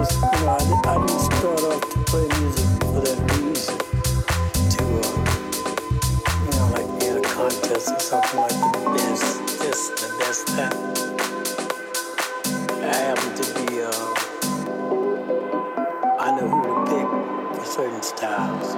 because I didn't start off to play music for that reason, to like be in a contest or something like the best this, the best that. I happened to be I know who to pick for certain styles.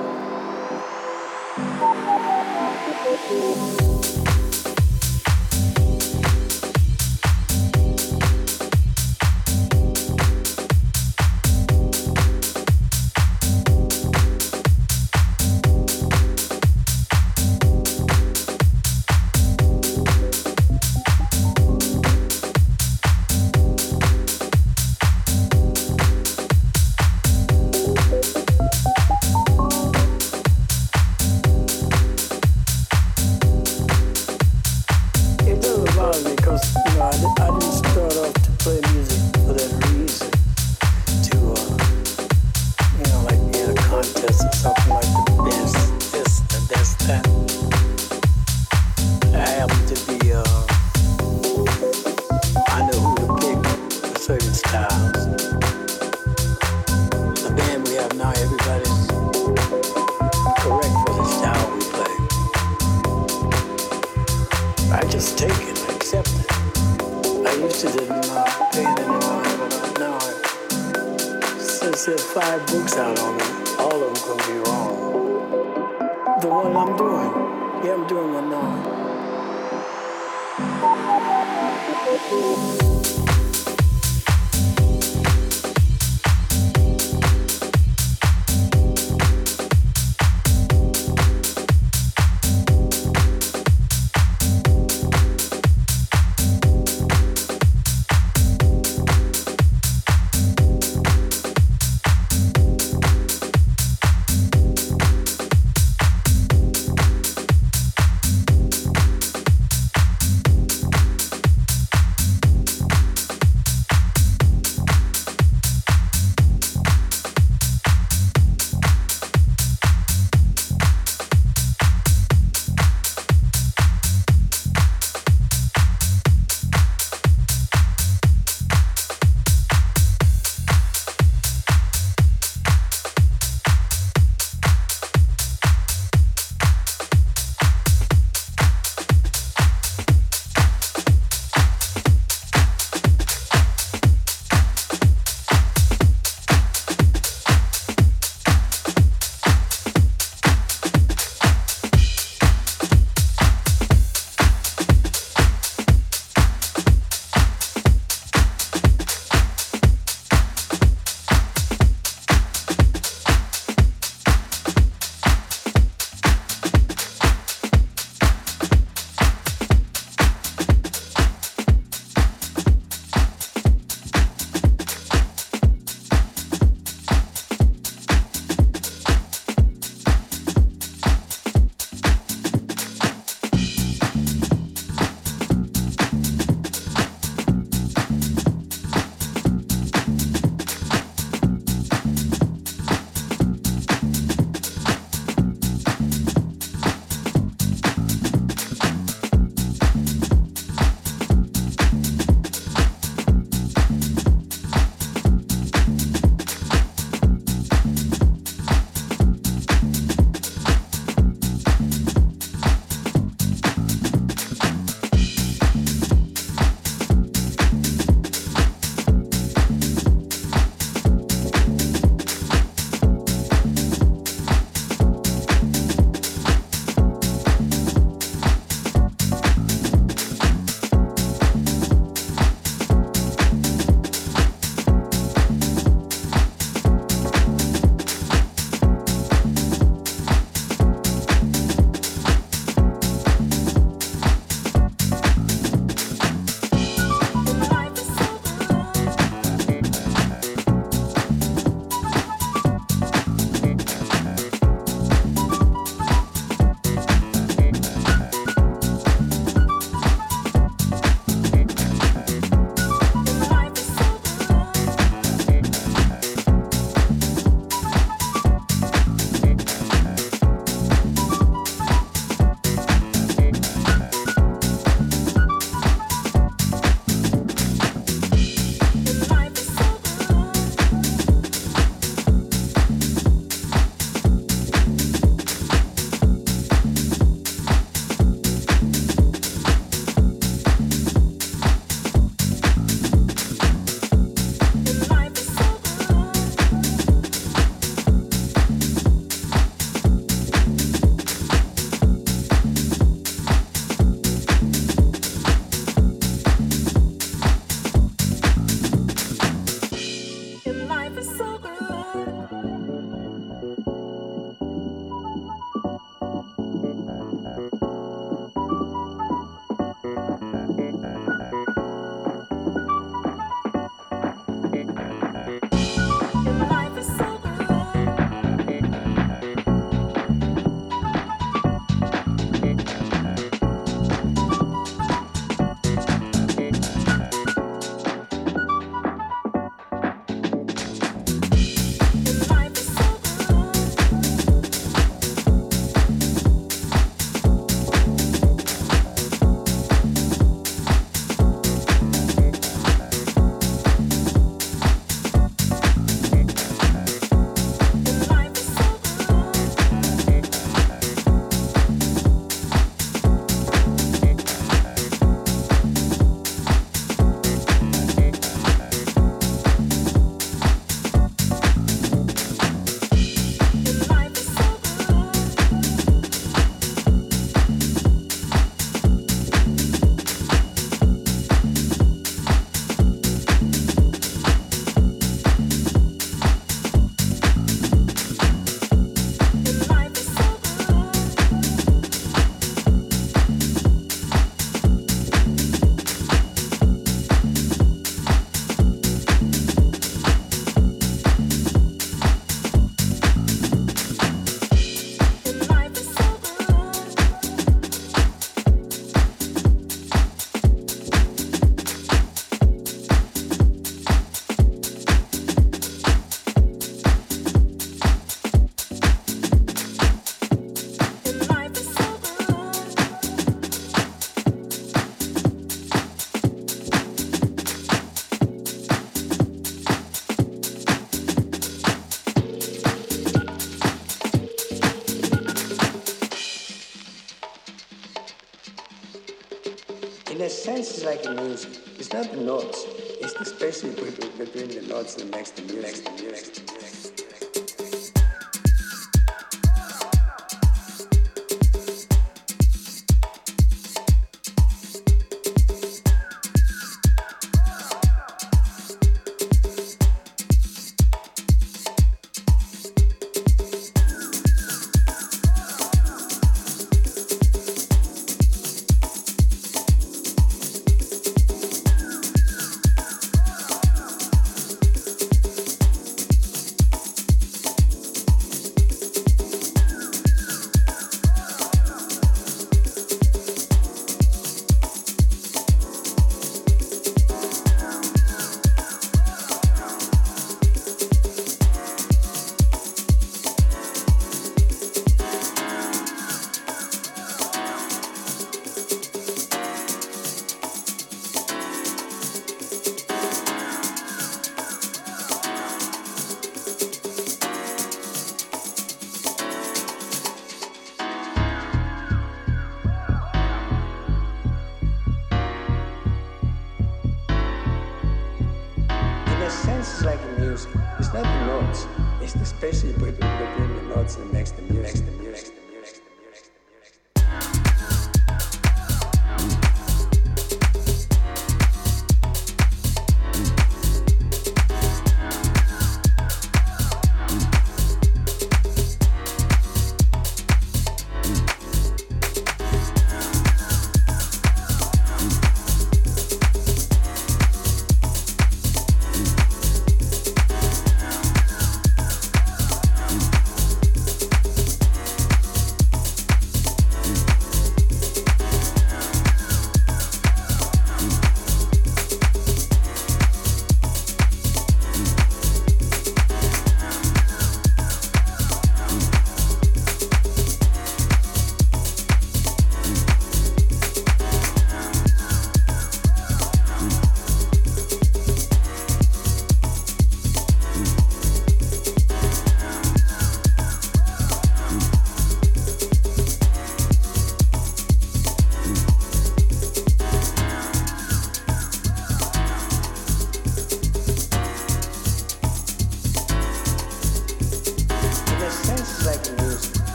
is like in music. It's not the notes. It's the space between the notes and next to music.